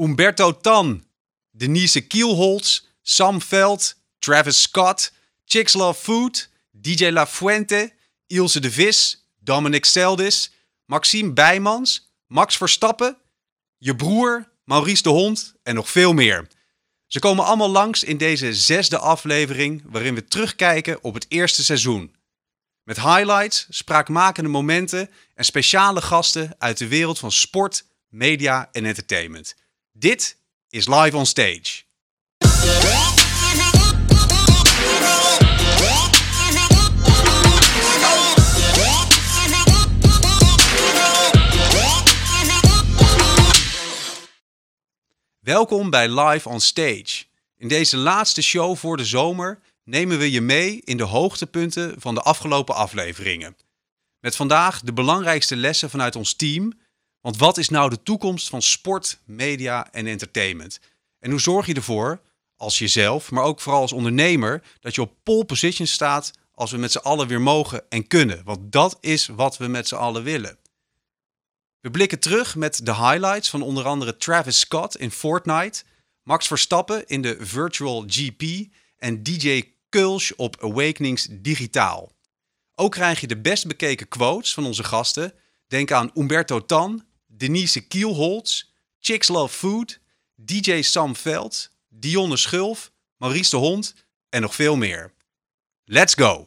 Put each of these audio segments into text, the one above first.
Umberto Tan, Denise Kielholtz, Sam Feldt, Travis Scott, Chicks Love Food, DJ La Fuente, Ilse de Vis, Dominic Seldis, Maxime Bijmans, Max Verstappen, je broer, Maurice de Hond en nog veel meer. Ze komen allemaal langs in deze 6e aflevering waarin we terugkijken op het eerste seizoen. Met highlights, spraakmakende momenten en speciale gasten uit de wereld van sport, media en entertainment. Dit is Live on Stage. Welkom bij Live on Stage. In deze laatste show voor de zomer nemen we je mee in de hoogtepunten van de afgelopen afleveringen. Met vandaag de belangrijkste lessen vanuit ons team. Want wat is nou de toekomst van sport, media en entertainment? En hoe zorg je ervoor, als jezelf, maar ook vooral als ondernemer, dat je op pole position staat als we met z'n allen weer mogen en kunnen? Want dat is wat we met z'n allen willen. We blikken terug met de highlights van onder andere Travis Scott in Fortnite, Max Verstappen in de Virtual GP en DJ Kulsh op Awakenings digitaal. Ook krijg je de best bekeken quotes van onze gasten. Denk aan Umberto Tan, Denise Kielholtz, Chicks Love Food, DJ Sam Feldt, Dionne Schulf, Maurice de Hond en nog veel meer. Let's go!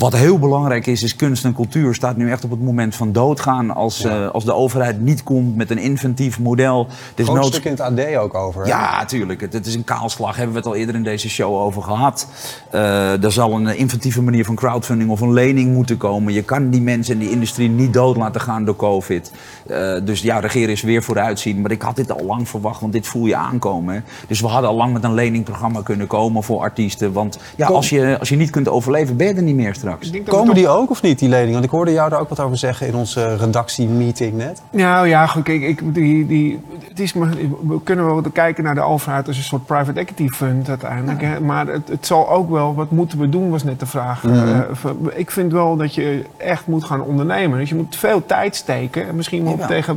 Wat heel belangrijk is kunst en cultuur staat nu echt op het moment van doodgaan. Als de overheid niet komt met een inventief model. Een groot stuk in het AD ook over. Hè? Ja, tuurlijk. Het is een kaalslag. Hebben we het al eerder in deze show over gehad. Er zal een inventieve manier van crowdfunding of een lening moeten komen. Je kan die mensen en die industrie niet dood laten gaan door COVID. Dus ja, regeren is weer vooruitzien. Maar ik had dit al lang verwacht, want dit voel je aankomen. Hè? Dus we hadden al lang met een leningprogramma kunnen komen voor artiesten. Want ja, als je niet kunt overleven, ben je er niet meer straks. Komen die ook of niet, die leningen? Want ik hoorde jou daar ook wat over zeggen in onze redactiemeeting net. Nou ja, goed, kijk, we kunnen wel kijken naar de overheid als een soort private equity fund uiteindelijk. Ja. Hè? Maar het zal ook wel, wat moeten we doen, was net de vraag. Mm-hmm. Ik vind wel dat je echt moet gaan ondernemen. Dus je moet veel tijd steken, en misschien wel tegen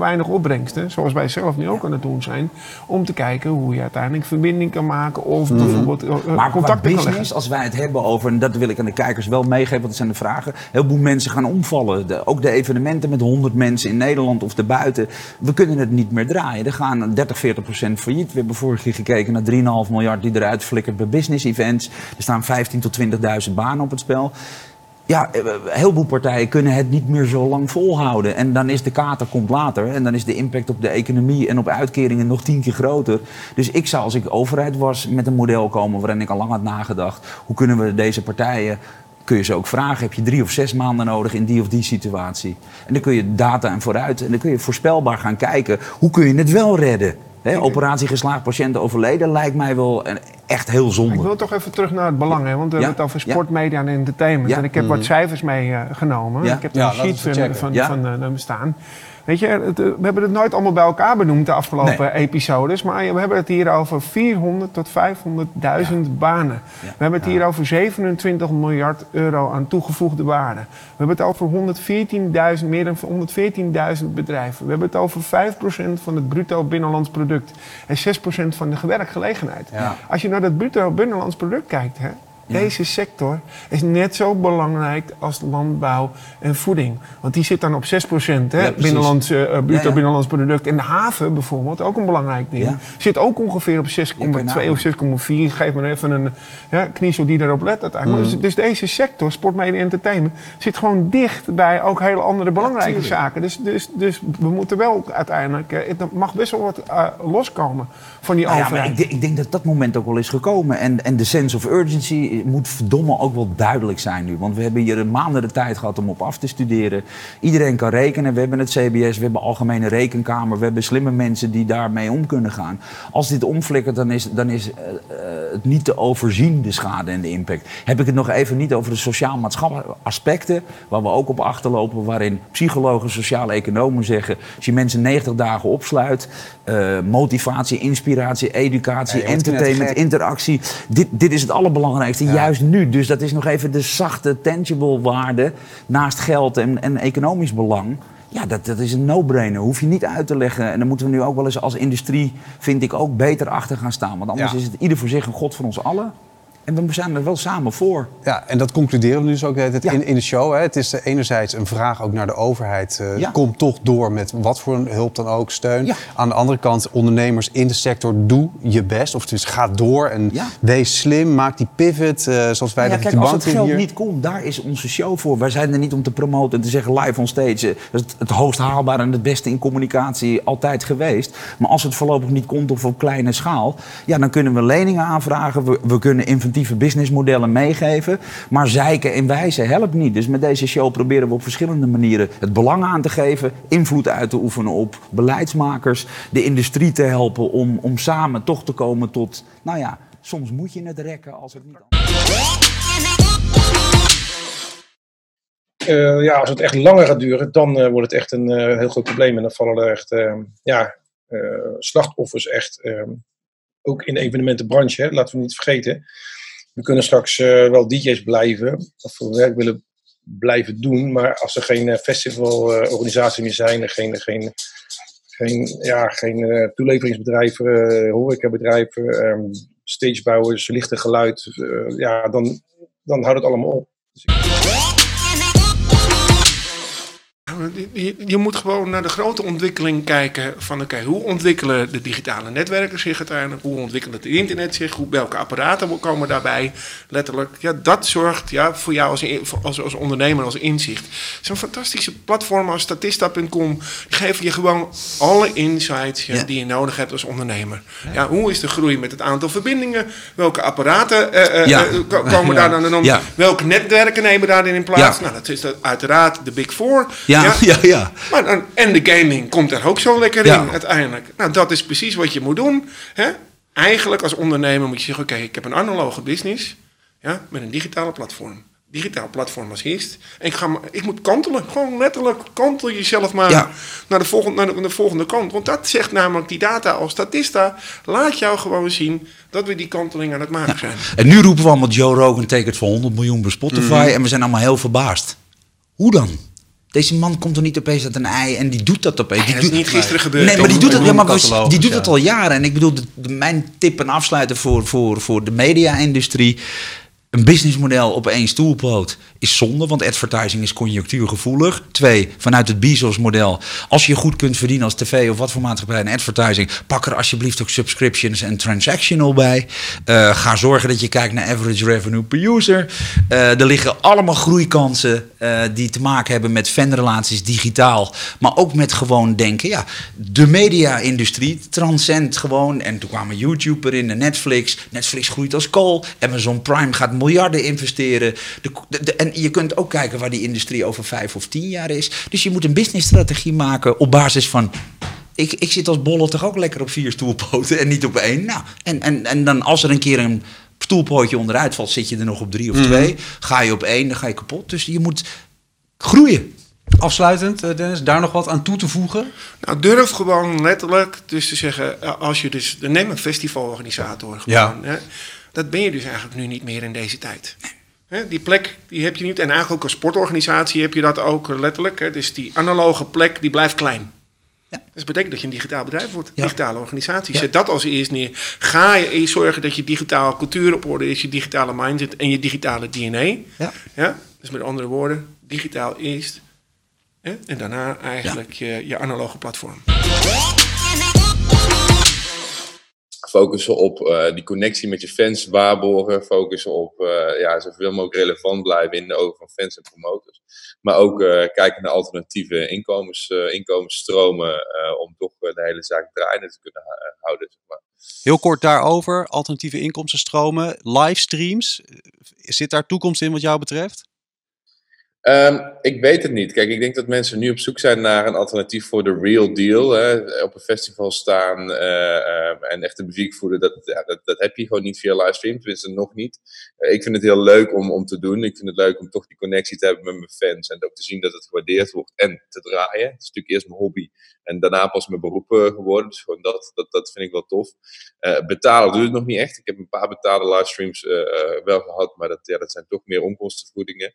weinig opbrengsten, zoals wij zelf nu ook aan het doen zijn, om te kijken hoe je uiteindelijk verbinding kan maken of bijvoorbeeld maar contacten kan leggen. Als wij het hebben over, en dat wil ik aan de kijkers wel meegeven, want dat zijn de vragen. Heel veel mensen gaan omvallen. Ook de evenementen met 100 mensen in Nederland of daarbuiten. We kunnen het niet meer draaien. Er gaan 30-40% failliet. We hebben vorig jaar gekeken naar 3,5 miljard die eruit flikkert bij business events. Er staan 15.000 tot 20.000 banen op het spel. Ja, heel veel partijen kunnen het niet meer zo lang volhouden. En dan is de kater komt later. En dan is de impact op de economie en op uitkeringen nog 10 keer groter. Dus ik zou, als ik overheid was, met een model komen waarin ik al lang had nagedacht. Hoe kunnen we deze partijen... Kun je ze ook vragen, heb je 3 of 6 maanden nodig in die of die situatie? En dan kun je data en vooruit en dan kun je voorspelbaar gaan kijken. Hoe kun je het wel redden? He, operatie geslaagd, patiënt overleden lijkt mij wel echt heel zonde. Ik wil toch even terug naar het belang, hè? Want we hebben het over sport, media en entertainment. Ja. En ik heb wat cijfers meegenomen. Ja. Ik heb een sheet van staan. Weet je, we hebben het nooit allemaal bij elkaar benoemd de afgelopen episodes. Maar we hebben het hier over 400 tot 500.000 banen. Ja. We hebben het hier over 27 miljard euro aan toegevoegde waarde. We hebben het over meer dan 114.000 bedrijven. We hebben het over 5% van het bruto binnenlands product. En 6% van de werkgelegenheid. Ja. Als je naar dat bruto binnenlands product kijkt... Hè, deze sector is net zo belangrijk als landbouw en voeding. Want die zit dan op 6%, hè, bruto binnenlands product. En de haven bijvoorbeeld, ook een belangrijk ding, zit ook ongeveer op 6,2 of 6,4. Geef maar even een kniezel die daarop let. Uiteindelijk. Mm. Dus deze sector, sport, media en entertainment, zit gewoon dicht bij ook hele andere belangrijke zaken. Dus we moeten wel uiteindelijk... Het mag best wel wat loskomen van die overheid. Maar ik denk dat dat moment ook wel is gekomen. En de sense of urgency... Het moet verdomme ook wel duidelijk zijn nu. Want we hebben hier maanden de tijd gehad om op af te studeren. Iedereen kan rekenen. We hebben het CBS, we hebben Algemene Rekenkamer. We hebben slimme mensen die daarmee om kunnen gaan. Als dit omflikkert, dan is het niet te overzien, de schade en de impact. Heb ik het nog even niet over de sociaal-maatschappelijke aspecten... waar we ook op achterlopen, waarin psychologen, sociale economen zeggen... als je mensen 90 dagen opsluit... motivatie, inspiratie, educatie, entertainment, interactie... Dit is het allerbelangrijkste. Juist nu. Dus dat is nog even de zachte, tangible waarde naast geld en economisch belang. Ja, dat is een no-brainer. Hoef je niet uit te leggen. En dan moeten we nu ook wel eens als industrie, vind ik, ook beter achter gaan staan. Want anders is het ieder voor zich een god voor ons allen. En we zijn er wel samen voor. Ja, en dat concluderen we dus ook in de show. Hè? Het is enerzijds een vraag ook naar de overheid. Kom toch door met wat voor een hulp dan ook, steun. Ja. Aan de andere kant, ondernemers in de sector, doe je best. Of dus ga door en wees slim, maak die pivot. Zoals wij dat kijk, als het geld hier niet komt, daar is onze show voor. Wij zijn er niet om te promoten en te zeggen live on stage. Dat is het hoogst haalbare en het beste in communicatie altijd geweest. Maar als het voorlopig niet komt of op kleine schaal... ja, dan kunnen we leningen aanvragen, we kunnen inventariseren. Businessmodellen meegeven, maar zeiken en wijzen helpt niet. Dus met deze show proberen we op verschillende manieren het belang aan te geven, invloed uit te oefenen op beleidsmakers, de industrie te helpen om samen toch te komen tot, nou ja, soms moet je het rekken als het niet als het echt langer gaat duren, dan wordt het echt een heel groot probleem en dan vallen er echt slachtoffers echt ook in de evenementenbranche, hè, laten we niet vergeten. We kunnen straks wel DJ's blijven, of we werk willen blijven doen, maar als er geen festivalorganisatie meer zijn, er geen toeleveringsbedrijven, horecabedrijven, stagebouwers, licht en geluid, dan houdt het allemaal op. Je moet gewoon naar de grote ontwikkeling kijken van hoe ontwikkelen de digitale netwerken zich uiteindelijk, hoe ontwikkelt het internet zich, welke apparaten komen daarbij, letterlijk. Ja, dat zorgt voor jou als ondernemer, als inzicht. Zo'n fantastische platform als Statista.com geeft je gewoon alle insights die je nodig hebt als ondernemer. Ja, hoe is de groei met het aantal verbindingen, welke apparaten komen daar dan om, welke netwerken nemen daarin in plaats. Ja. Nou, dat is uiteraard de Big Four. Ja. Maar en de gaming komt er ook zo lekker in uiteindelijk. Nou, dat is precies wat je moet doen. Hè? Eigenlijk als ondernemer moet je zeggen... oké, ik heb een analoge business met een digitale platform. Digitaal platform als eerst. En ik moet kantelen. Gewoon letterlijk kantel jezelf maar naar de volgende kant. Want dat zegt namelijk die data als Statista. Laat jou gewoon zien dat we die kanteling aan het maken zijn. En nu roepen we allemaal Joe Rogan tekent voor 100 miljoen bij Spotify. En we zijn allemaal heel verbaasd. Hoe dan? Deze man komt er niet opeens uit een ei en die doet dat opeens. Dat is niet gisteren gebeurd. Nee, maar die doet dat al jaren. En ik bedoel, mijn tip en afsluiten voor de media-industrie... een businessmodel op één stoelpoot is zonde, want advertising is conjunctuurgevoelig. 2, vanuit het Bezos-model. Als je goed kunt verdienen als tv of wat voor maatschappij en advertising... pak er alsjeblieft ook subscriptions en transactional bij. Ga zorgen dat je kijkt naar average revenue per user. Er liggen allemaal groeikansen die te maken hebben met fanrelaties digitaal. Maar ook met gewoon denken, de media-industrie transcendt gewoon. En toen kwamen YouTube erin en Netflix. Netflix groeit als kool. Amazon Prime gaat miljarden investeren. En je kunt ook kijken waar die industrie over 5 of 10 jaar is. Dus je moet een businessstrategie maken op basis van... Ik zit als bolle toch ook lekker op 4 stoelpoten en niet op 1. Nou, en dan als er een keer een stoelpootje onderuit valt... zit je er nog op 3 of 2. Ga je op 1, dan ga je kapot. Dus je moet groeien. Afsluitend, Dennis, daar nog wat aan toe te voegen? Nou, durf gewoon letterlijk dus te zeggen... als je dus... neem een festivalorganisator gewoon... Ja. Hè? Dat ben je dus eigenlijk nu niet meer in deze tijd. He, die plek die heb je niet. En eigenlijk ook als sportorganisatie heb je dat ook letterlijk. He, dus die analoge plek die blijft klein. Ja. Dus dat betekent dat je een digitaal bedrijf wordt. Ja. Digitale organisatie. Ja. Zet dat als eerst neer. Ga je eerst zorgen dat je digitale cultuur op orde is. Je digitale mindset en je digitale DNA. Ja. Ja, dus met andere woorden, digitaal eerst. He, en daarna eigenlijk je analoge platform. Focussen op die connectie met je fans waarborgen. Focussen op zoveel mogelijk relevant blijven in de ogen van fans en promotors. Maar ook kijken naar alternatieve inkomensstromen om toch de hele zaak draaiende te kunnen houden. Zeg maar. Heel kort daarover, alternatieve inkomstenstromen, livestreams. Zit daar toekomst in wat jou betreft? Ik weet het niet. Kijk, ik denk dat mensen nu op zoek zijn naar een alternatief voor de real deal. Hè. Op een festival staan en echt de muziek voelen, dat heb je gewoon niet via livestream. Tenminste, nog niet. Ik vind het heel leuk om te doen. Ik vind het leuk om toch die connectie te hebben met mijn fans. En ook te zien dat het gewaardeerd wordt en te draaien. Het is natuurlijk eerst mijn hobby en daarna pas mijn beroep geworden. Dus gewoon dat vind ik wel tof. Betalen doet het nog niet echt. Ik heb een paar betaalde livestreams wel gehad. Maar dat zijn toch meer onkostenvergoedingen.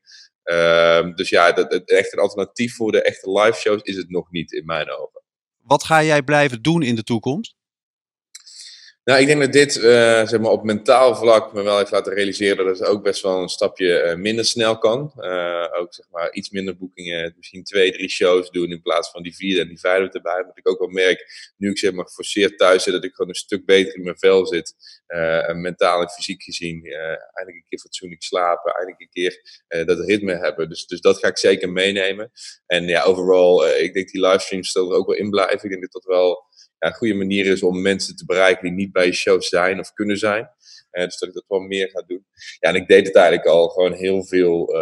Dus ja, echt een alternatief voor de echte live shows is het nog niet in mijn ogen. Wat ga jij blijven doen in de toekomst? Nou, ik denk dat dit op mentaal vlak me wel heeft laten realiseren dat het ook best wel een stapje minder snel kan. Ook iets minder boekingen, misschien 2-3 shows doen in plaats van die 4e en die 5e erbij. Wat ik ook wel merk, nu ik geforceerd thuis zit, dat ik gewoon een stuk beter in mijn vel zit. Mentaal en fysiek gezien. Eindelijk een keer fatsoenlijk slapen. Eindelijk een keer dat ritme hebben. Dus dat ga ik zeker meenemen. En ja, overal, ik denk die livestreams zullen er ook wel in blijven. Ik denk dat dat wel... Ja, een goede manier is om mensen te bereiken die niet bij je shows zijn of kunnen zijn. Dus dat ik dat wel meer ga doen. Ja, en ik deed het eigenlijk al gewoon heel veel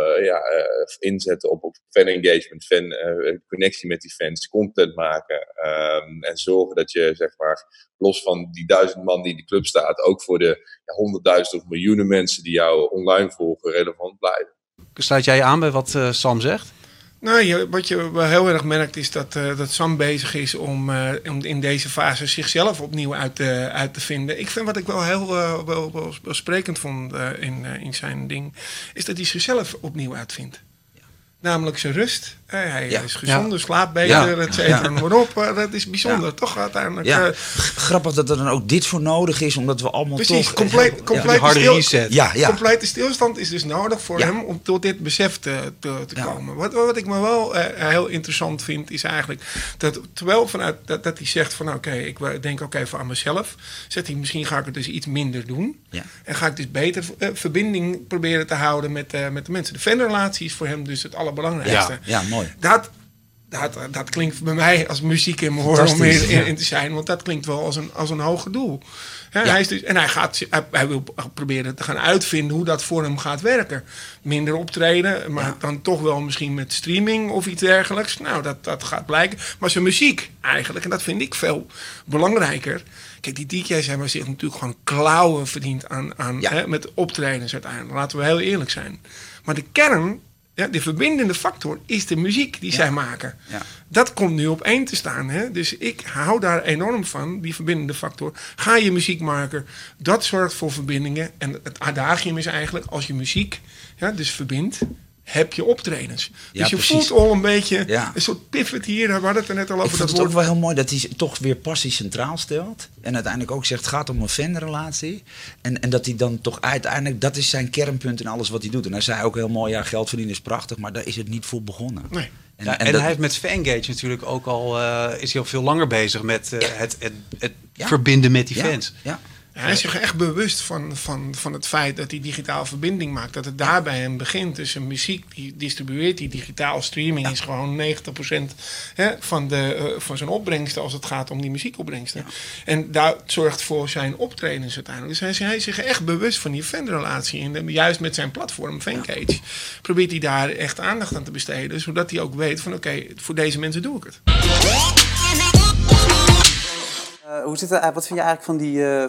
inzetten op fan engagement, connectie met die fans, content maken. En zorgen dat je, los van die 1000 man die in de club staat, ook voor de 100.000 of miljoenen mensen die jou online volgen, relevant blijven. Sluit jij aan bij wat Sam zegt? Nou, wat je wel heel erg merkt is dat Sam bezig is om in deze fase zichzelf opnieuw uit te vinden. Ik vind wat ik wel heel wel sprekend vond in zijn ding, is dat hij zichzelf opnieuw uitvindt. Ja. Namelijk zijn rust. Hij is gezonder, slaapt beter, et cetera. Ja. Dat is bijzonder, toch uiteindelijk. Ja. Grappig dat er dan ook dit voor nodig is, omdat we allemaal complete stilstand is dus nodig voor hem om tot dit besef te komen. Wat ik me wel heel interessant vind, is eigenlijk dat terwijl vanuit dat hij zegt van ik denk ook even aan mezelf, zegt hij misschien ga ik het dus iets minder doen. Ja. En ga ik dus beter verbinding proberen te houden met de mensen. De fanrelatie is voor hem dus het allerbelangrijkste. Ja, mooi. Dat klinkt bij mij als muziek in mijn oren om in te zijn. Want dat klinkt wel als een hoger doel. Hij is dus, en hij wil proberen te gaan uitvinden hoe dat voor hem gaat werken. Minder optreden, maar dan toch wel misschien met streaming of iets dergelijks. Nou, dat gaat blijken. Maar zijn muziek eigenlijk, en dat vind ik veel belangrijker. Kijk, die DJ's hebben zich natuurlijk gewoon klauwen verdiend met optredens uiteindelijk. Laten we heel eerlijk zijn. Maar de kern... Ja, de verbindende factor is de muziek die zij maken. Ja. Dat komt nu op 1 te staan. Hè? Dus ik hou daar enorm van, die verbindende factor. Ga je muziek maken, dat zorgt voor verbindingen. En het adagium is eigenlijk, als je muziek dus verbindt, heb je optredens. Ja, dus je voelt al een beetje een soort pivot hier. We hadden het er net al over. Ik vond het ook wel heel mooi dat hij toch weer passie centraal stelt. En uiteindelijk ook zegt, het gaat om een fanrelatie. En dat hij dan toch uiteindelijk, dat is zijn kernpunt in alles wat hij doet. En hij zei ook heel mooi, geld verdienen is prachtig, maar daar is het niet voor begonnen. Nee. En hij heeft met Fangage natuurlijk ook al, is hij al veel langer bezig met het verbinden met die fans. Ja. Hij is zich echt bewust van het feit dat hij digitaal verbinding maakt. Dat het daar bij hem begint. Dus zijn muziek die distribueert die digitaal. Streaming is gewoon 90% van zijn opbrengsten als het gaat om die muziekopbrengsten. Ja. En dat zorgt voor zijn optredens uiteindelijk. Dus hij is zich echt bewust van die fanrelatie. En juist met zijn platform, Fancage, probeert hij daar echt aandacht aan te besteden. Zodat hij ook weet van voor deze mensen doe ik het. Hoe zit dat, wat vind je eigenlijk van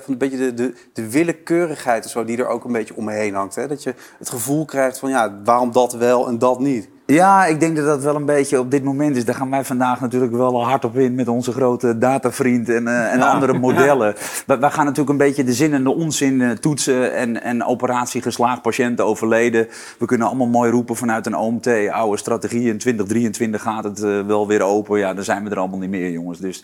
van een beetje de willekeurigheid of zo die er ook een beetje omheen hangt? Hè? Dat je het gevoel krijgt van waarom dat wel en dat niet? Ja, ik denk dat dat wel een beetje op dit moment is. Daar gaan wij vandaag natuurlijk wel hard op in met onze grote datavriend en andere modellen. Ja. Wij gaan natuurlijk een beetje de zin en de onzin toetsen en operatie geslaagd, patiënten overleden. We kunnen allemaal mooi roepen vanuit een OMT, oude strategie. In 2023 gaat het wel weer open. Ja, dan zijn we er allemaal niet meer, jongens. Dus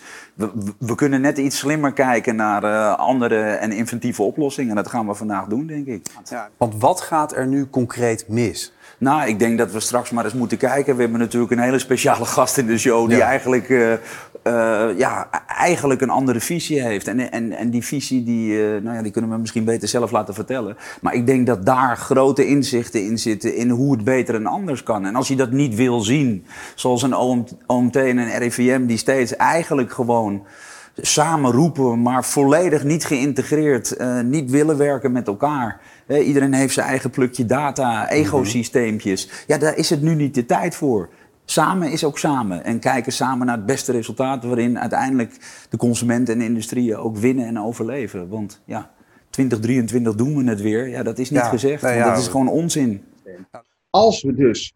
we kunnen net iets slimmer kijken naar andere en inventieve oplossingen. En dat gaan we vandaag doen, denk ik. Ja. Want wat gaat er nu concreet mis? Nou, ik denk dat we straks maar eens moeten kijken. We hebben natuurlijk een hele speciale gast in de show die eigenlijk een andere visie heeft. En die visie die kunnen we misschien beter zelf laten vertellen. Maar ik denk dat daar grote inzichten in zitten in hoe het beter en anders kan. En als je dat niet wil zien, zoals een OMT en een RIVM die steeds eigenlijk gewoon... samen roepen, maar volledig niet geïntegreerd, niet willen werken met elkaar. Iedereen heeft zijn eigen plukje data, ecosysteempjes. Ja, daar is het nu niet de tijd voor. Samen is ook samen. En kijken samen naar het beste resultaat waarin uiteindelijk de consumenten en de industrieën ook winnen en overleven. Want 2023 doen we het weer. Ja, dat is niet gezegd. Nou dat is gewoon onzin. Als we dus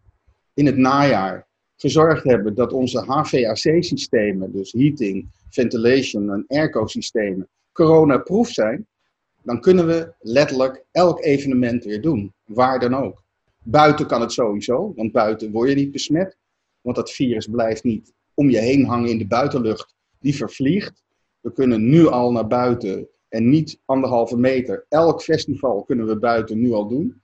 in het najaar gezorgd hebben dat onze HVAC-systemen, dus heating, ventilation en airco-systemen, coronaproof zijn, dan kunnen we letterlijk elk evenement weer doen, waar dan ook. Buiten kan het sowieso, want buiten word je niet besmet. Want dat virus blijft niet om je heen hangen in de buitenlucht. Die vervliegt. We kunnen nu al naar buiten en niet 1,5 meter. Elk festival kunnen we buiten nu al doen.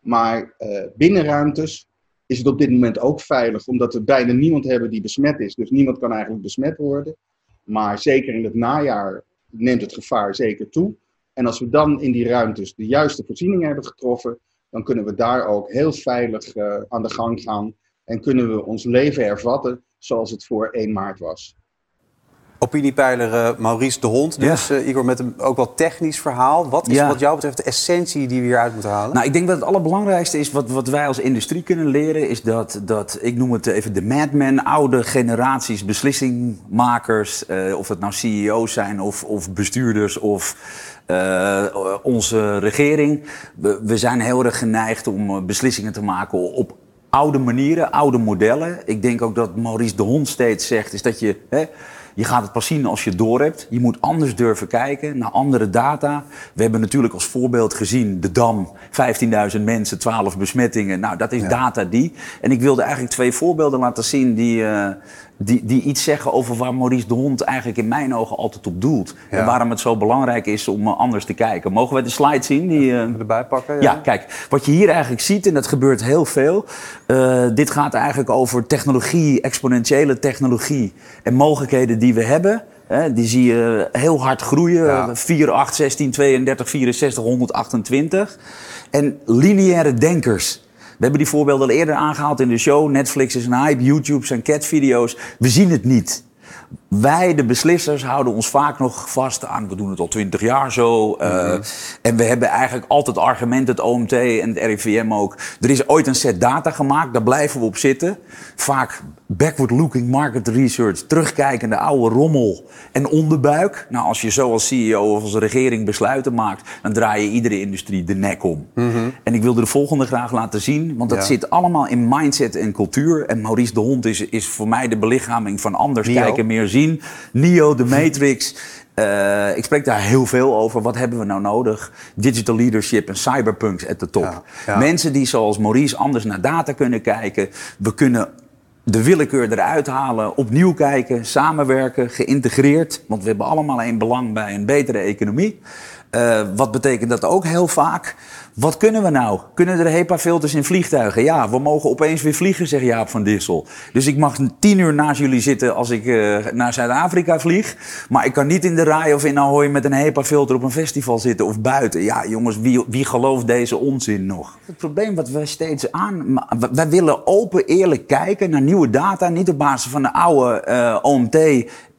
Maar binnenruimtes is het op dit moment ook veilig. Omdat we bijna niemand hebben die besmet is. Dus niemand kan eigenlijk besmet worden. Maar zeker in het najaar neemt het gevaar zeker toe. En als we dan in die ruimtes de juiste voorzieningen hebben getroffen, dan kunnen we daar ook heel veilig aan de gang gaan. En kunnen we ons leven hervatten zoals het voor 1 maart was. Opiniepeiler Maurice de Hond. Dus Igor, met een ook wel technisch verhaal. Wat is wat jou betreft de essentie die we hieruit moeten halen? Nou, ik denk dat het allerbelangrijkste is wat wij als industrie kunnen leren, is dat ik noem het even de madmen, oude generaties beslissingmakers, of het nou CEO's zijn of bestuurders of onze regering. We zijn heel erg geneigd om beslissingen te maken op oude manieren, oude modellen. Ik denk ook dat Maurice de Hond steeds zegt, is dat je gaat het pas zien als je het doorhebt. Je moet anders durven kijken naar andere data. We hebben natuurlijk als voorbeeld gezien de Dam. 15.000 mensen, 12 besmettingen. Nou, dat is data die. En ik wilde eigenlijk 2 voorbeelden laten zien die iets zeggen over waar Maurice de Hond eigenlijk in mijn ogen altijd op doelt. Ja. En waarom het zo belangrijk is om anders te kijken. Mogen we de slide zien? Die erbij pakken? Ja, kijk. Wat je hier eigenlijk ziet, en dat gebeurt heel veel. Dit gaat eigenlijk over technologie, exponentiële technologie en mogelijkheden die we hebben. Die zie je heel hard groeien. Ja. 4, 8, 16, 32, 64, 128. En lineaire denkers. We hebben die voorbeelden al eerder aangehaald in de show. Netflix is een hype, YouTube zijn catvideo's. We zien het niet. Wij, de beslissers, houden ons vaak nog vast aan. We doen het al 20 jaar zo. En we hebben eigenlijk altijd argumenten, het OMT en het RIVM ook. Er is ooit een set data gemaakt, daar blijven we op zitten. Vaak backward-looking market research, terugkijkende oude rommel en onderbuik. Nou, als je zo als CEO of als regering besluiten maakt, dan draai je iedere industrie de nek om. En ik wilde de volgende graag laten zien, want dat zit allemaal in mindset en cultuur. En Maurice de Hond is voor mij de belichaming van anders kijken, meer zien. Neo, de Matrix. Ik spreek daar heel veel over. Wat hebben we nou nodig? Digital leadership en cyberpunks at the top. Ja, ja. Mensen die zoals Maurice anders naar data kunnen kijken. We kunnen de willekeur eruit halen, opnieuw kijken, samenwerken, geïntegreerd. Want we hebben allemaal één belang bij een betere economie. Wat betekent dat ook heel vaak? Wat kunnen we nou? Kunnen er HEPA-filters in vliegtuigen? Ja, we mogen opeens weer vliegen, zegt Jaap van Dissel. Dus ik mag 10 uur naast jullie zitten als ik naar Zuid-Afrika vlieg. Maar ik kan niet in de RAI of in Ahoy met een HEPA-filter op een festival zitten of buiten. Ja, jongens, wie gelooft deze onzin nog? Het probleem wat we steeds wij willen open, eerlijk kijken naar nieuwe data. Niet op basis van de oude OMT.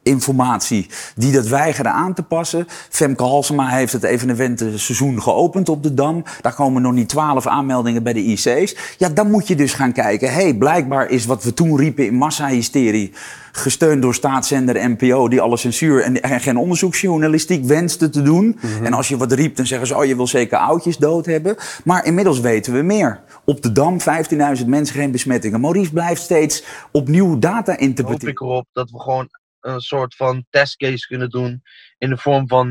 Informatie die dat weigeren aan te passen. Femke Halsema heeft het evenementenseizoen geopend op de Dam. Daar komen nog niet 12 aanmeldingen bij de IC's. Ja, dan moet je dus gaan kijken. Blijkbaar is wat we toen riepen in massahysterie, gesteund door staatszender NPO, die alle censuur en geen onderzoeksjournalistiek wenste te doen. En als je wat riep, dan zeggen ze, oh, je wil zeker oudjes dood hebben. Maar inmiddels weten we meer. Op de Dam 15.000 mensen, geen besmettingen. Maurice blijft steeds opnieuw data interpreteren. Hoop ik erop dat we gewoon een soort van testcase kunnen doen in de vorm van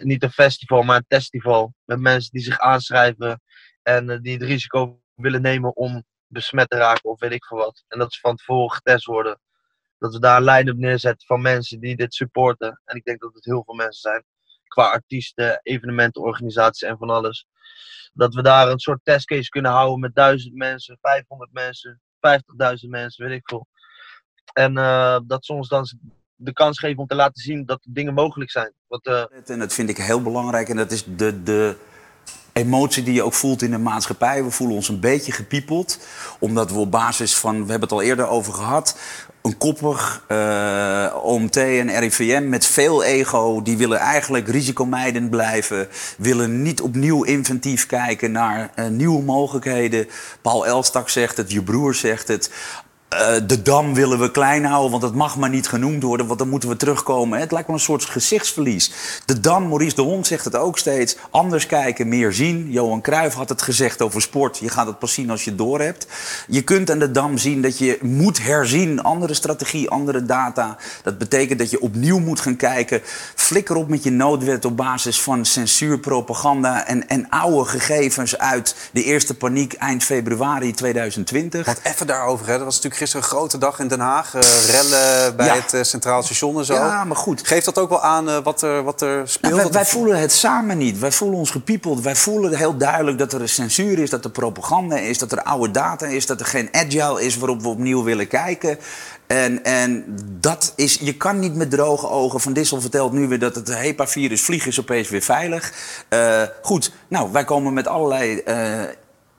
niet een festival, maar een testival met mensen die zich aanschrijven en die het risico willen nemen om besmet te raken of weet ik veel wat. En dat ze van tevoren getest worden. Dat we daar een lijn op neerzetten van mensen die dit supporten. En ik denk dat het heel veel mensen zijn, qua artiesten, evenementenorganisaties en van alles. Dat we daar een soort testcase kunnen houden met 1000 mensen, 500 mensen, 50.000 mensen, weet ik veel. En dat soms dan de kans geven om te laten zien dat dingen mogelijk zijn. En dat vind ik heel belangrijk. En dat is de emotie die je ook voelt in de maatschappij. We voelen ons een beetje gepiepeld. Omdat we op basis van, we hebben het al eerder over gehad, een koppig OMT en RIVM met veel ego. Die willen eigenlijk risicomijdend blijven. Willen niet opnieuw inventief kijken naar nieuwe mogelijkheden. Paul Elstak zegt het, je broer zegt het. De dam willen we klein houden, want dat mag maar niet genoemd worden, want dan moeten we terugkomen. Het lijkt wel een soort gezichtsverlies. De dam, Maurice de Hond zegt het ook steeds, anders kijken, meer zien. Johan Cruijff had het gezegd over sport, je gaat het pas zien als je het doorhebt. Je kunt aan de dam zien dat je moet herzien, andere strategie, andere data. Dat betekent dat je opnieuw moet gaan kijken. Flikker op met je noodwet op basis van censuur, propaganda en oude gegevens uit de eerste paniek eind februari 2020. Wat even daarover, hè? Dat was natuurlijk gisteren een grote dag in Den Haag. Rellen bij het Centraal Station en zo. Ja, maar goed. Geeft dat ook wel aan wat er speelt? Nou, wij voelen het samen niet. Wij voelen ons gepiepeld. Wij voelen heel duidelijk dat er een censuur is, dat er propaganda is, dat er oude data is, dat er geen agile is waarop we opnieuw willen kijken. En dat is, je kan niet met droge ogen. Van Dissel vertelt nu weer dat het HEPA-virus vliegen is opeens weer veilig. Goed, nou, wij komen met allerlei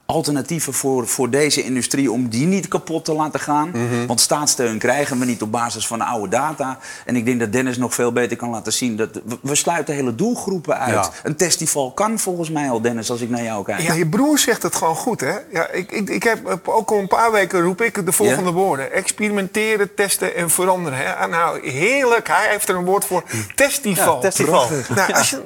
alternatieven voor deze industrie om die niet kapot te laten gaan. Mm-hmm. Want staatssteun krijgen we niet op basis van oude data. En ik denk dat Dennis nog veel beter kan laten zien dat we sluiten hele doelgroepen uit. Ja. Een testival kan volgens mij al, Dennis, als ik naar jou kijk. Ja, je broer zegt het gewoon goed, hè? Ja, ik heb ook al een paar weken roep ik de volgende woorden. Experimenteren, testen en veranderen. Hè? Nou, heerlijk. Hij heeft er een woord voor. Testival. Ja, testival.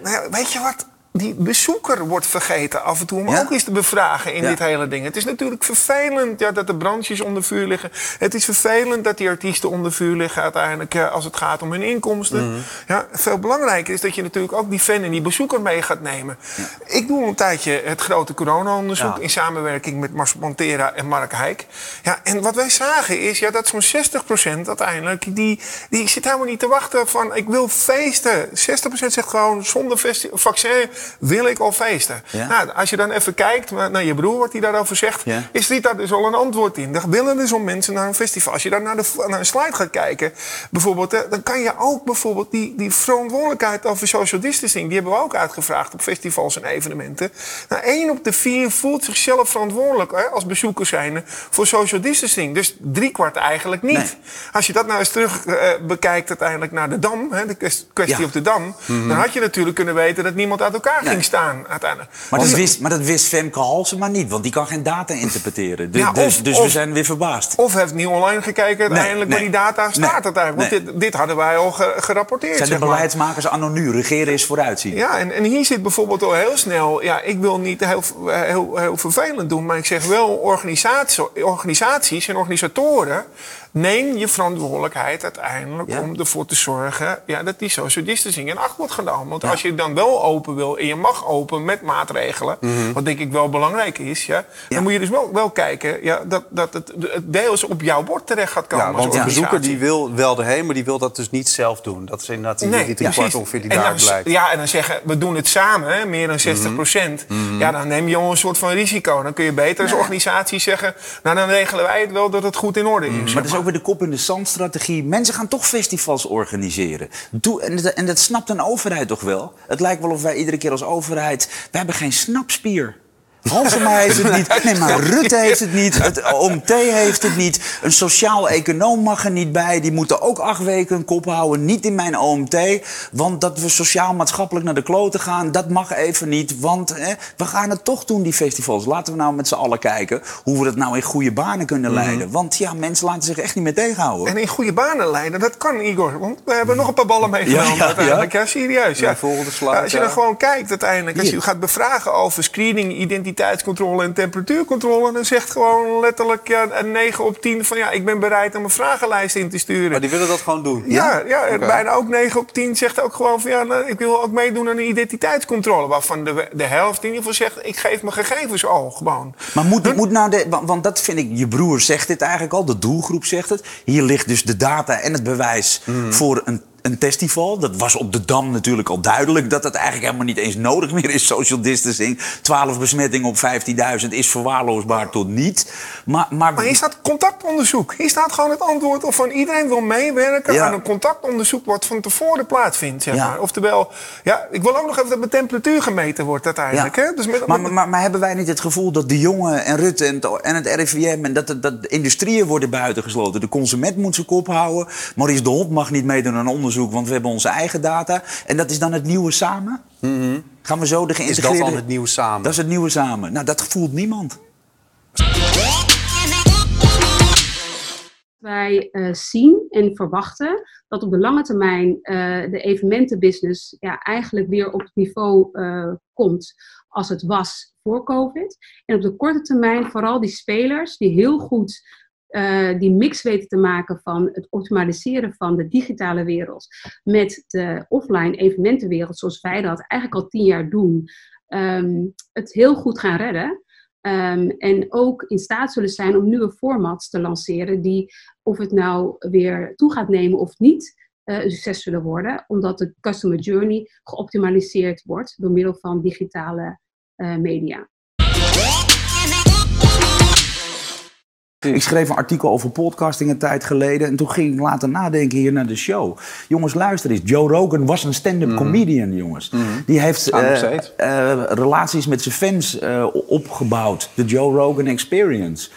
Nou, weet je wat? Die bezoeker wordt vergeten af en toe, maar ook eens te bevragen in dit hele ding. Het is natuurlijk vervelend dat de branches onder vuur liggen. Het is vervelend dat die artiesten onder vuur liggen uiteindelijk als het gaat om hun inkomsten. Mm-hmm. Ja, veel belangrijker is dat je natuurlijk ook die fan en die bezoeker mee gaat nemen. Ja. Ik doe een tijdje het grote corona-onderzoek in samenwerking met Mars Pantera en Mark Heijk. Ja, en wat wij zagen is dat zo'n 60% uiteindelijk, die zit helemaal niet te wachten van ik wil feesten. 60% zegt gewoon zonder vaccin wil ik al feesten. Ja. Nou, als je dan even kijkt naar je broer, wat hij daarover zegt, is daar dus al een antwoord in. Dan willen dus om mensen naar een festival. Als je dan naar een slide gaat kijken, bijvoorbeeld, dan kan je ook bijvoorbeeld die verantwoordelijkheid over social distancing, die hebben we ook uitgevraagd op festivals en evenementen. Nou, 1 op de 4 voelt zichzelf verantwoordelijk als bezoeker zijnde voor social distancing. Dus 3/4 eigenlijk niet. Nee. Als je dat nou eens terug bekijkt uiteindelijk naar de Dam, de kwestie op de Dam, dan had je natuurlijk kunnen weten dat niemand uit elkaar ging staan uiteindelijk. Maar dat wist Femke Halsema niet, want die kan geen data interpreteren. We zijn weer verbaasd. Of heeft niet online gekeken uiteindelijk, maar die data staat uiteindelijk. Want dit hadden wij al gerapporteerd. Zijn de beleidsmakers anonu, regeren is vooruitzien. Ja, en hier zit bijvoorbeeld al heel snel, ik wil niet heel vervelend doen, maar ik zeg wel organisaties en organisatoren, neem je verantwoordelijkheid uiteindelijk om ervoor te zorgen dat die social distancing in acht wordt genomen. Want als je dan wel open wil en je mag open met maatregelen, wat denk ik wel belangrijk is, dan moet je dus wel kijken dat het deels op jouw bord terecht gaat komen. Ja, want de bezoeker die wil wel erheen, maar die wil dat dus niet zelf doen. Dat is inderdaad die 3/4 ongeveer die daar blijkt. Ja, en dan zeggen we doen het samen, hè, meer dan 60%. Mm-hmm. Ja, dan neem je al een soort van risico. Dan kun je beter als organisatie zeggen, nou dan regelen wij het wel dat het goed in orde is. Maar dat is ook weer de kop in de zandstrategie. Mensen gaan toch festivals organiseren. En dat snapt een overheid toch wel? Het lijkt wel of wij iedere keer als overheid, wij hebben geen snapspier. Halsema heeft het niet. Nee, maar Rutte heeft het niet. Het OMT heeft het niet. Een sociaal econoom mag er niet bij. Die moeten ook 8 weken een kop houden. Niet in mijn OMT. Want dat we sociaal-maatschappelijk naar de kloten gaan, dat mag even niet. Want we gaan het toch doen, die festivals. Laten we nou met z'n allen kijken hoe we dat nou in goede banen kunnen leiden. Want mensen laten zich echt niet meer tegenhouden. En in goede banen leiden, dat kan, Igor. Want we hebben nog een paar ballen meegenomen uiteindelijk. Ja, serieus. Ja. Volgende slide, als je dan gewoon kijkt uiteindelijk. Als je gaat bevragen over screening, identiteit, tijdscontrole en temperatuurcontrole, dan zegt gewoon letterlijk 9 op 10 van ik ben bereid om een vragenlijst in te sturen. Maar die willen dat gewoon doen? Ja, bijna ook 9 op 10 zegt ook gewoon van ik wil ook meedoen aan een identiteitscontrole, waarvan de helft in ieder geval zegt ik geef mijn gegevens al gewoon. Maar moet nou, want dat vind ik, je broer zegt dit eigenlijk al, de doelgroep zegt het, hier ligt dus de data en het bewijs voor een festival. Dat was op de Dam natuurlijk al duidelijk dat het eigenlijk helemaal niet eens nodig meer is, social distancing. 12 besmettingen op 15.000 is verwaarloosbaar tot niet. Maar hier staat contactonderzoek. Hier staat gewoon het antwoord of van iedereen wil meewerken aan een contactonderzoek wat van tevoren plaatsvindt. Zeg maar. Oftewel, ik wil ook nog even dat mijn temperatuur gemeten wordt uiteindelijk. Hè? Dus maar hebben wij niet het gevoel dat de jongen en Rutte en het RIVM en dat de industrieën worden buitengesloten? De consument moet zijn kop houden. Maurice de Hond mag niet meedoen aan onderzoek, want we hebben onze eigen data. En dat is dan het nieuwe samen? Mm-hmm. Gaan we zo de geïntegreerde... Is dat dan het nieuwe samen? Dat is het nieuwe samen. Nou, dat voelt niemand. wij zien en verwachten dat op de lange termijn de evenementenbusiness eigenlijk weer op het niveau komt als het was voor COVID. En op de korte termijn vooral die spelers die heel goed die mix weten te maken van het optimaliseren van de digitale wereld met de offline evenementenwereld, zoals wij dat eigenlijk al 10 jaar doen, het heel goed gaan redden. En ook in staat zullen zijn om nieuwe formats te lanceren die, of het nou weer toe gaat nemen of niet, een succes zullen worden. Omdat de customer journey geoptimaliseerd wordt door middel van digitale media. Ik schreef een artikel over podcasting een tijd geleden en toen ging ik later nadenken hier naar de show. Jongens, luister eens. Joe Rogan was een stand-up comedian, jongens. Die heeft relaties met zijn fans opgebouwd. De Joe Rogan Experience.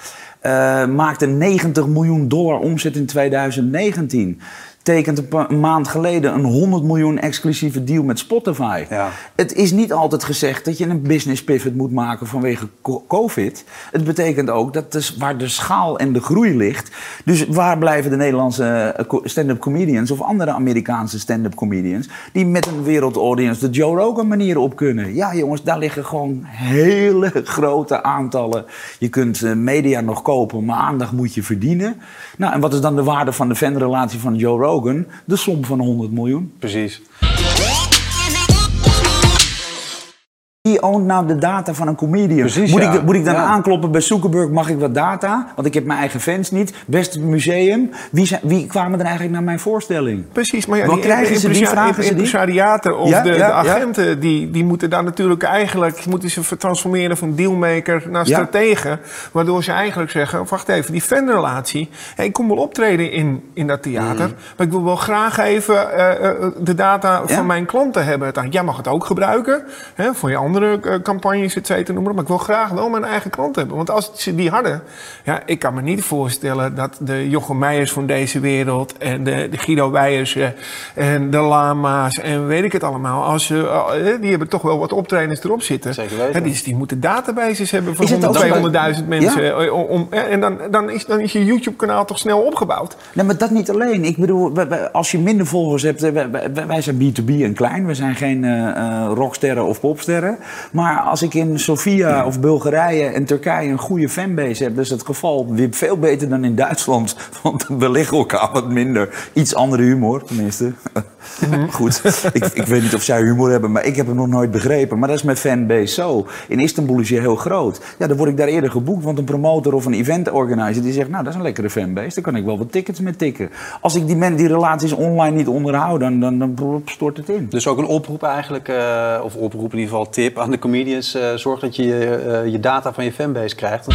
Maakte $90 miljoen omzet in 2019. Tekent een maand geleden een $100 miljoen exclusieve deal met Spotify. Ja. Het is niet altijd gezegd dat je een business pivot moet maken vanwege COVID. Het betekent ook dat is waar de schaal en de groei ligt. Dus waar blijven de Nederlandse stand-up comedians of andere Amerikaanse stand-up comedians die met een wereldaudience de Joe Rogan manier op kunnen? Ja, jongens, daar liggen gewoon hele grote aantallen. Je kunt media nog kopen, maar aandacht moet je verdienen. Nou, en wat is dan de waarde van de fanrelatie van Joe Rogan? De som van $100 miljoen. Precies. Wie owned nou de data van een comedian? Precies, moet ik dan aankloppen bij Zuckerberg? Mag ik wat data? Want ik heb mijn eigen fans niet. Beste museum. Wie kwamen er eigenlijk naar mijn voorstelling? Precies. Maar ja, wat krijgen ze die vragen? De impresariaten of de agenten, die moeten daar natuurlijk eigenlijk moeten ze transformeren van dealmaker naar strategen. Waardoor ze eigenlijk zeggen, wacht even, die fanrelatie. Hey, ik kom wel optreden in dat theater. Maar ik wil wel graag even de data van mijn klanten hebben. Jij mag het ook gebruiken. Hè, voor je andere campagnes, et cetera, noem maar op. Maar ik wil graag wel mijn eigen klant hebben. Want als ze die hadden... Ja, ik kan me niet voorstellen dat de Jochem Meijers van deze wereld en de Guido Weijers en de Lama's en weet ik het allemaal. Die hebben toch wel wat optredens erop zitten. Zeker weten. En die moeten databases hebben van 200.000 mensen. Ja? Dan is je YouTube-kanaal toch snel opgebouwd. Nee, maar dat niet alleen. Ik bedoel, als je minder volgers hebt... Wij zijn B2B en klein. We zijn geen rocksterren of popsterren. Maar als ik in Sofia of Bulgarije en Turkije een goede fanbase heb... dat is het geval weer veel beter dan in Duitsland. Want we liggen elkaar wat minder. Iets andere humor, tenminste. Goed, ik weet niet of zij humor hebben, maar ik heb het nog nooit begrepen. Maar dat is mijn fanbase zo. In Istanbul is je heel groot. Ja, dan word ik daar eerder geboekt, want een promotor of een eventorganizer... die zegt, nou, dat is een lekkere fanbase. Daar kan ik wel wat tickets mee tikken. Als ik die relaties online niet onderhoud, dan stort het in. Dus ook een oproep eigenlijk, of oproep in ieder geval... tip aan de comedians, zorg dat je je data van je fanbase krijgt. Op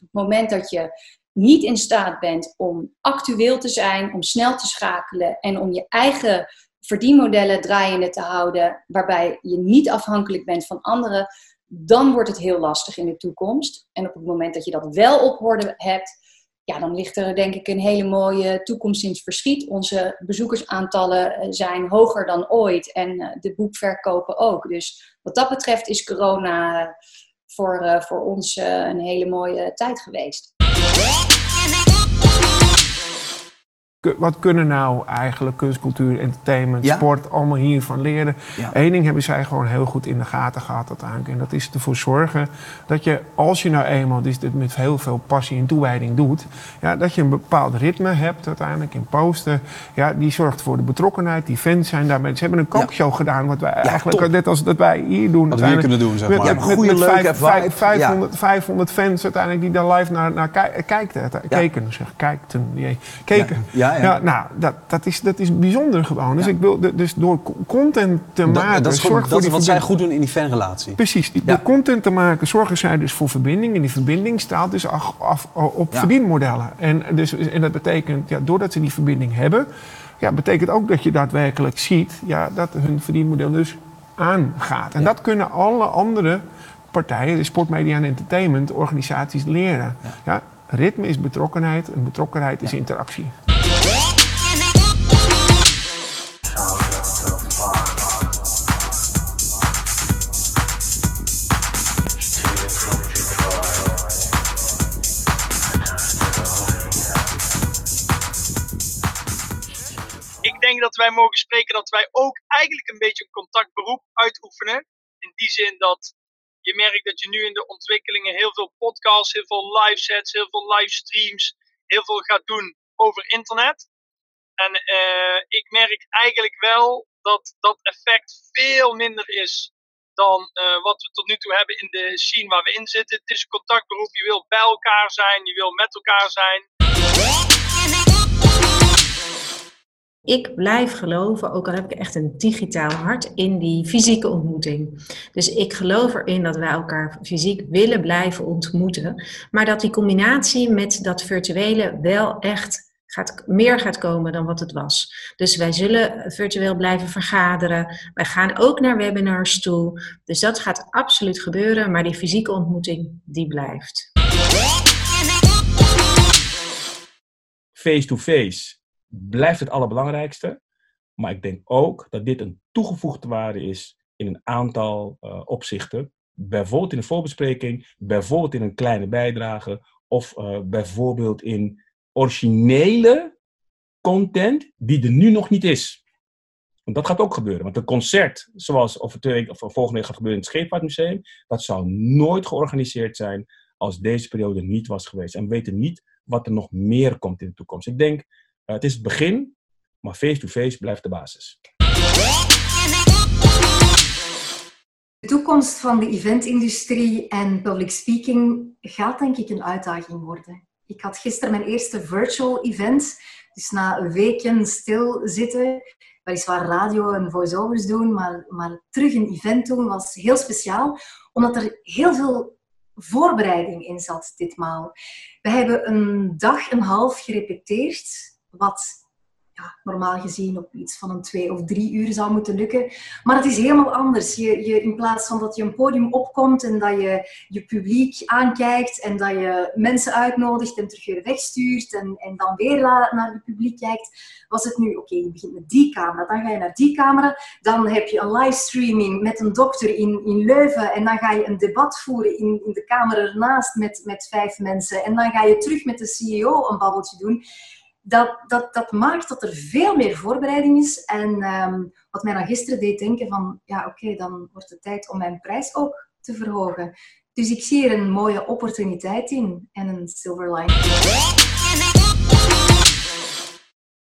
het moment dat je niet in staat bent om actueel te zijn, om snel te schakelen en om je eigen verdienmodellen draaiende te houden, waarbij je niet afhankelijk bent van anderen, dan wordt het heel lastig in de toekomst. En op het moment dat je dat wel op orde hebt, ja, dan ligt er denk ik een hele mooie toekomst in het verschiet. Onze bezoekersaantallen zijn hoger dan ooit en de boekverkopen ook. Dus wat dat betreft is corona voor ons een hele mooie tijd geweest. Wat kunnen nou eigenlijk kunst, cultuur, entertainment, sport allemaal hiervan leren? Ja. Eén ding hebben zij gewoon heel goed in de gaten gehad uiteindelijk. En dat is ervoor zorgen dat je, als je nou eenmaal dit met heel veel passie en toewijding doet... Ja, dat je een bepaald ritme hebt uiteindelijk in posten. Ja, die zorgt voor de betrokkenheid, die fans zijn daarmee. Ze hebben een kokshow gedaan, wat wij eigenlijk top. Net als dat wij hier doen. Wat we kunnen doen, zeg maar. Met 500 fans uiteindelijk die daar live naar keken. Ja. Ja, nou, dat is bijzonder gewoon. Dus, dus door content te maken... Dat is wat zij goed doen in die fanrelatie. Precies. Door content te maken zorgen zij dus voor verbinding. En die verbinding staat dus op verdienmodellen. En dat betekent, doordat ze die verbinding hebben... Ja, betekent ook dat je daadwerkelijk ziet dat hun verdienmodel dus aangaat. En dat kunnen alle andere partijen, de sportmedia en entertainment, organisaties leren. Ja, ritme is betrokkenheid en betrokkenheid is interactie. denk dat wij mogen spreken dat wij ook eigenlijk een beetje een contactberoep uitoefenen. In die zin dat je merkt dat je nu in de ontwikkelingen heel veel podcasts, heel veel livesets, heel veel livestreams, heel veel gaat doen over internet. En ik merk eigenlijk wel dat dat effect veel minder is dan wat we tot nu toe hebben in de scene waar we in zitten. Het is een contactberoep, je wil bij elkaar zijn, je wil met elkaar zijn. Ik blijf geloven, ook al heb ik echt een digitaal hart, in die fysieke ontmoeting. Dus ik geloof erin dat wij elkaar fysiek willen blijven ontmoeten. Maar dat die combinatie met dat virtuele wel echt meer gaat komen dan wat het was. Dus wij zullen virtueel blijven vergaderen. Wij gaan ook naar webinars toe. Dus dat gaat absoluut gebeuren, maar die fysieke ontmoeting, die blijft. Face-to-face blijft het allerbelangrijkste. Maar ik denk ook dat dit een toegevoegde waarde is in een aantal opzichten. Bijvoorbeeld in een voorbespreking, bijvoorbeeld in een kleine bijdrage of bijvoorbeeld in originele content die er nu nog niet is. Want dat gaat ook gebeuren. Want een concert, zoals over 2 weken of volgende week gaat gebeuren in het Scheepvaartmuseum, dat zou nooit georganiseerd zijn als deze periode niet was geweest. En we weten niet wat er nog meer komt in de toekomst. Ik denk, het is het begin, maar face-to-face blijft de basis. De toekomst van de eventindustrie en public speaking gaat denk ik een uitdaging worden. Ik had gisteren mijn eerste virtual event, dus na weken stilzitten, weliswaar radio en voice-overs doen, maar terug een event doen was heel speciaal, omdat er heel veel voorbereiding in zat ditmaal. We hebben een dag en een half gerepeteerd, wat normaal gezien op iets van een 2 of 3 uur zou moeten lukken. Maar het is helemaal anders. Je, in plaats van dat je een podium opkomt en dat je publiek aankijkt en dat je mensen uitnodigt en terug weer wegstuurt en dan weer naar het publiek kijkt, was het nu, oké, je begint met die camera, dan ga je naar die camera, dan heb je een livestreaming met een dokter in Leuven en dan ga je een debat voeren in de kamer ernaast met 5 mensen en dan ga je terug met de CEO een babbeltje doen. Dat maakt dat er veel meer voorbereiding is. En wat mij dan gisteren deed denken van, dan wordt het tijd om mijn prijs ook te verhogen. Dus ik zie hier een mooie opportuniteit in en een silver lining.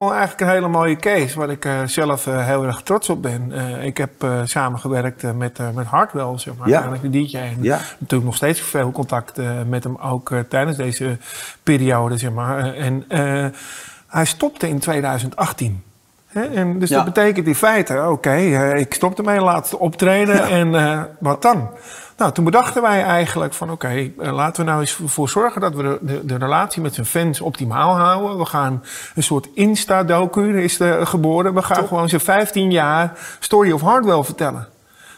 Eigenlijk een hele mooie case waar ik zelf heel erg trots op ben. Ik heb samengewerkt met Hardwell, zeg maar, eigenlijk de DJ. Ja. Natuurlijk nog steeds veel contact met hem, ook tijdens deze periode, zeg maar. En hij stopte in 2018. Hè? En dus dat betekent in feite, ik stopte mijn laatste optreden en wat dan? Nou, toen bedachten wij eigenlijk van laten we nou eens voor zorgen dat we de relatie met zijn fans optimaal houden. We gaan een soort Insta-docu is geboren. We gaan gewoon zijn 15 jaar Story of Hardwell vertellen.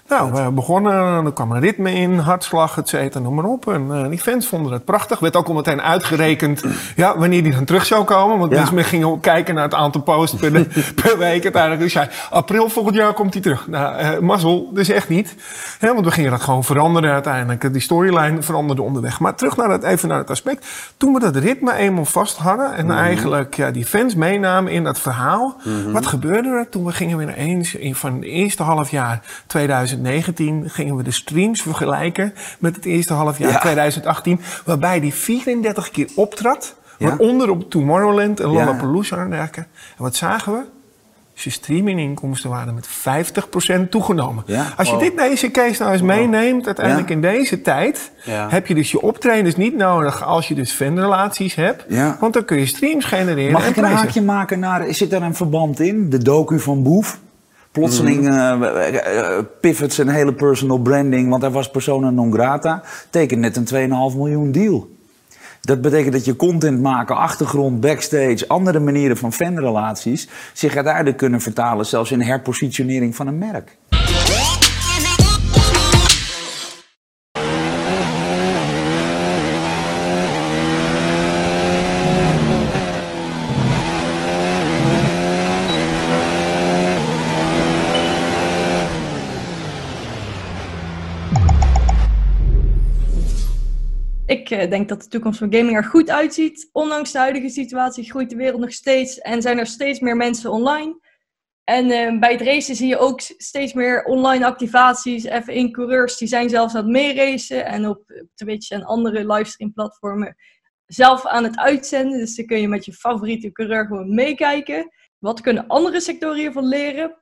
Nou, we begonnen, er kwam een ritme in, hartslag, et cetera, noem maar op. En die fans vonden het prachtig. Werd ook al meteen uitgerekend wanneer die dan terug zou komen. Want mensen gingen kijken naar het aantal posts per week uiteindelijk. Dus april volgend jaar komt hij terug. Nou, mazzel, dus echt niet. He, want we gingen dat gewoon veranderen uiteindelijk. Die storyline veranderde onderweg. Maar terug naar het aspect. Toen we dat ritme eenmaal vast hadden en eigenlijk die fans meenamen in dat verhaal. Mm-hmm. Wat gebeurde er? Toen we gingen weer ineens van het eerste half jaar 2019 gingen we de streams vergelijken met het eerste halfjaar 2018, waarbij die 34 keer optrad, waaronder op Tomorrowland en Lollapalooza en dergelijke. En wat zagen we? Zijn streaminginkomsten waren met 50% toegenomen. Ja? Als je deze case nou eens meeneemt, uiteindelijk in deze tijd, heb je dus je optredens niet nodig als je dus fanrelaties hebt, want dan kun je streams genereren. Mag ik een haakje maken naar, zit daar een verband in? De docu van Boef? Plotseling pivots en hele personal branding, want hij was persona non grata. Tekent net een 2,5 miljoen deal. Dat betekent dat je content maken, achtergrond, backstage, andere manieren van fanrelaties zich uiteindelijk kunnen vertalen, zelfs in herpositionering van een merk. Ik denk dat de toekomst van gaming er goed uitziet. Ondanks de huidige situatie groeit de wereld nog steeds en zijn er steeds meer mensen online. En bij het racen zie je ook steeds meer online activaties, F1-coureurs, die zijn zelfs aan het meeracen en op Twitch en andere livestreamplatformen zelf aan het uitzenden. Dus dan kun je met je favoriete coureur gewoon meekijken. Wat kunnen andere sectoren hiervan leren?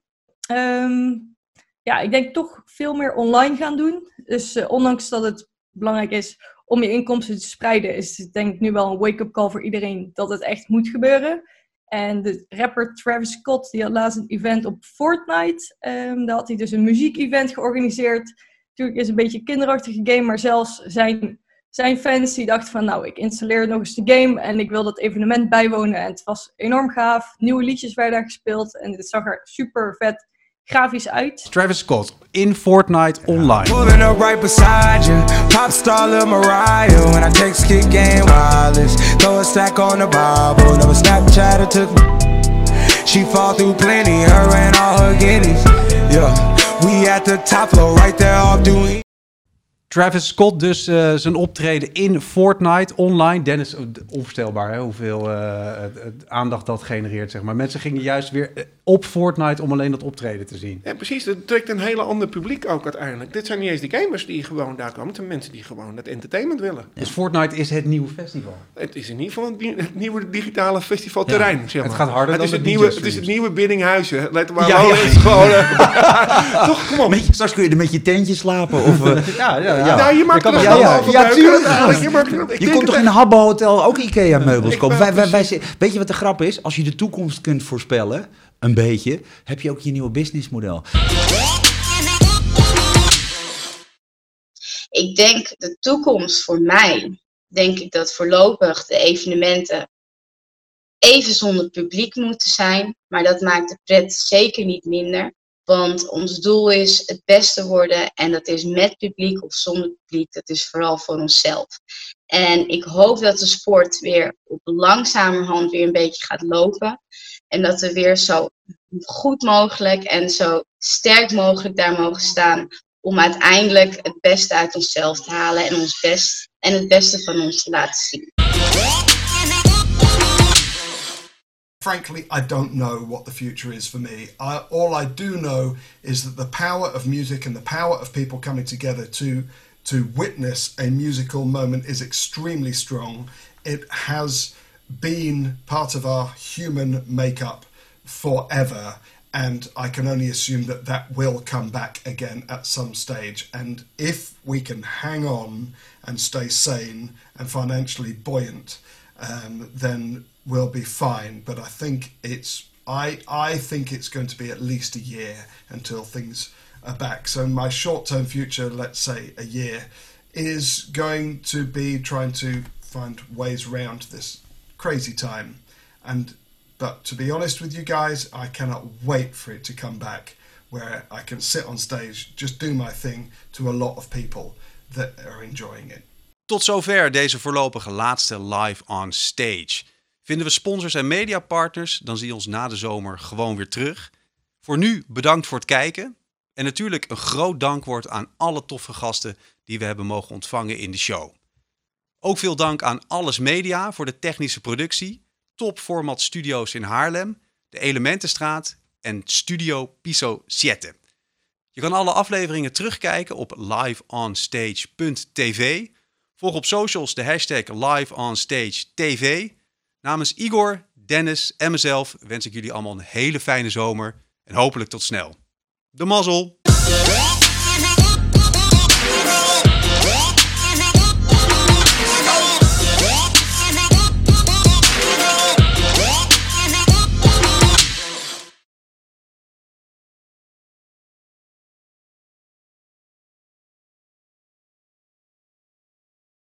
Ja, ik denk toch veel meer online gaan doen. Dus ondanks dat het belangrijk is om je inkomsten te spreiden, is het denk ik nu wel een wake-up call voor iedereen dat het echt moet gebeuren. En de rapper Travis Scott, die had laatst een event op Fortnite. Daar had hij dus een muziek-event georganiseerd. Natuurlijk is het een beetje een kinderachtige game, maar zelfs zijn fans die dachten van, nou, ik installeer nog eens de game en ik wil dat evenement bijwonen. En het was enorm gaaf. Nieuwe liedjes werden daar gespeeld en het zag er super vet grafisch uit. Travis Scott in Fortnite online. Pulling up right beside you, popstar Lil Mariah. When I text kid game wireless, throw a stack on the Bible. Never Snapchat or took me. She fall through plenty, her and all her guineas. Yeah, we at the top floor, right there all doing. Travis Scott dus zijn optreden in Fortnite online. Dennis, onvoorstelbaar hè? Hoeveel aandacht dat genereert. Zeg maar. Mensen gingen juist weer op Fortnite om alleen dat optreden te zien. Ja, precies, dat trekt een hele ander publiek ook uiteindelijk. Dit zijn niet eens de gamers die gewoon daar komen. Het zijn mensen die gewoon dat entertainment willen. Dus Fortnite is het nieuwe festival? Het is in ieder geval het nieuwe digitale festivalterrein. Ja, zeg maar. Het gaat harder dan het nieuwe. Het is het nieuwe Biddinghuizen. Let maar ja, is gewoon... Toch, kom op. Straks kun je er met je tentje slapen. Of, ja. Ja, nou, je maakt er nog Je komt toch in een Habbo-hotel ook IKEA-meubels kopen? Weet je wat de grap is? Als je de toekomst kunt voorspellen, een beetje, heb je ook je nieuwe businessmodel. Ik denk de toekomst voor mij, denk ik dat voorlopig de evenementen even zonder publiek moeten zijn. Maar dat maakt de pret zeker niet minder. Want ons doel is het beste worden en dat is met publiek of zonder publiek. Dat is vooral voor onszelf. En ik hoop dat de sport weer op langzamerhand weer een beetje gaat lopen. En dat we weer zo goed mogelijk en zo sterk mogelijk daar mogen staan. Om uiteindelijk het beste uit onszelf te halen en het beste van ons te laten zien. Frankly, I don't know what the future is for me. All I do know is that the power of music and the power of people coming together to witness a musical moment is extremely strong. It has been part of our human makeup forever, and I can only assume that that will come back again at some stage. And if we can hang on and stay sane and financially buoyant, then will be fine, but I think I think it's going to be at least a year until things are back. So my short-term future, let's say a year, is going to be trying to find ways round this crazy time. But to be honest with you guys, I cannot wait for it to come back, where I can sit on stage, just do my thing to a lot of people that are enjoying it. Tot zover deze voorlopige laatste live on stage. Vinden we sponsors en mediapartners, dan zie je ons na de zomer gewoon weer terug. Voor nu bedankt voor het kijken. En natuurlijk een groot dankwoord aan alle toffe gasten die we hebben mogen ontvangen in de show. Ook veel dank aan Alles Media voor de technische productie, Topformat Studios in Haarlem, de Elementenstraat en Studio Piso 7. Je kan alle afleveringen terugkijken op liveonstage.tv. Volg op socials de hashtag liveonstagetv. Namens Igor, Dennis en mezelf wens ik jullie allemaal een hele fijne zomer en hopelijk tot snel. De mazzel!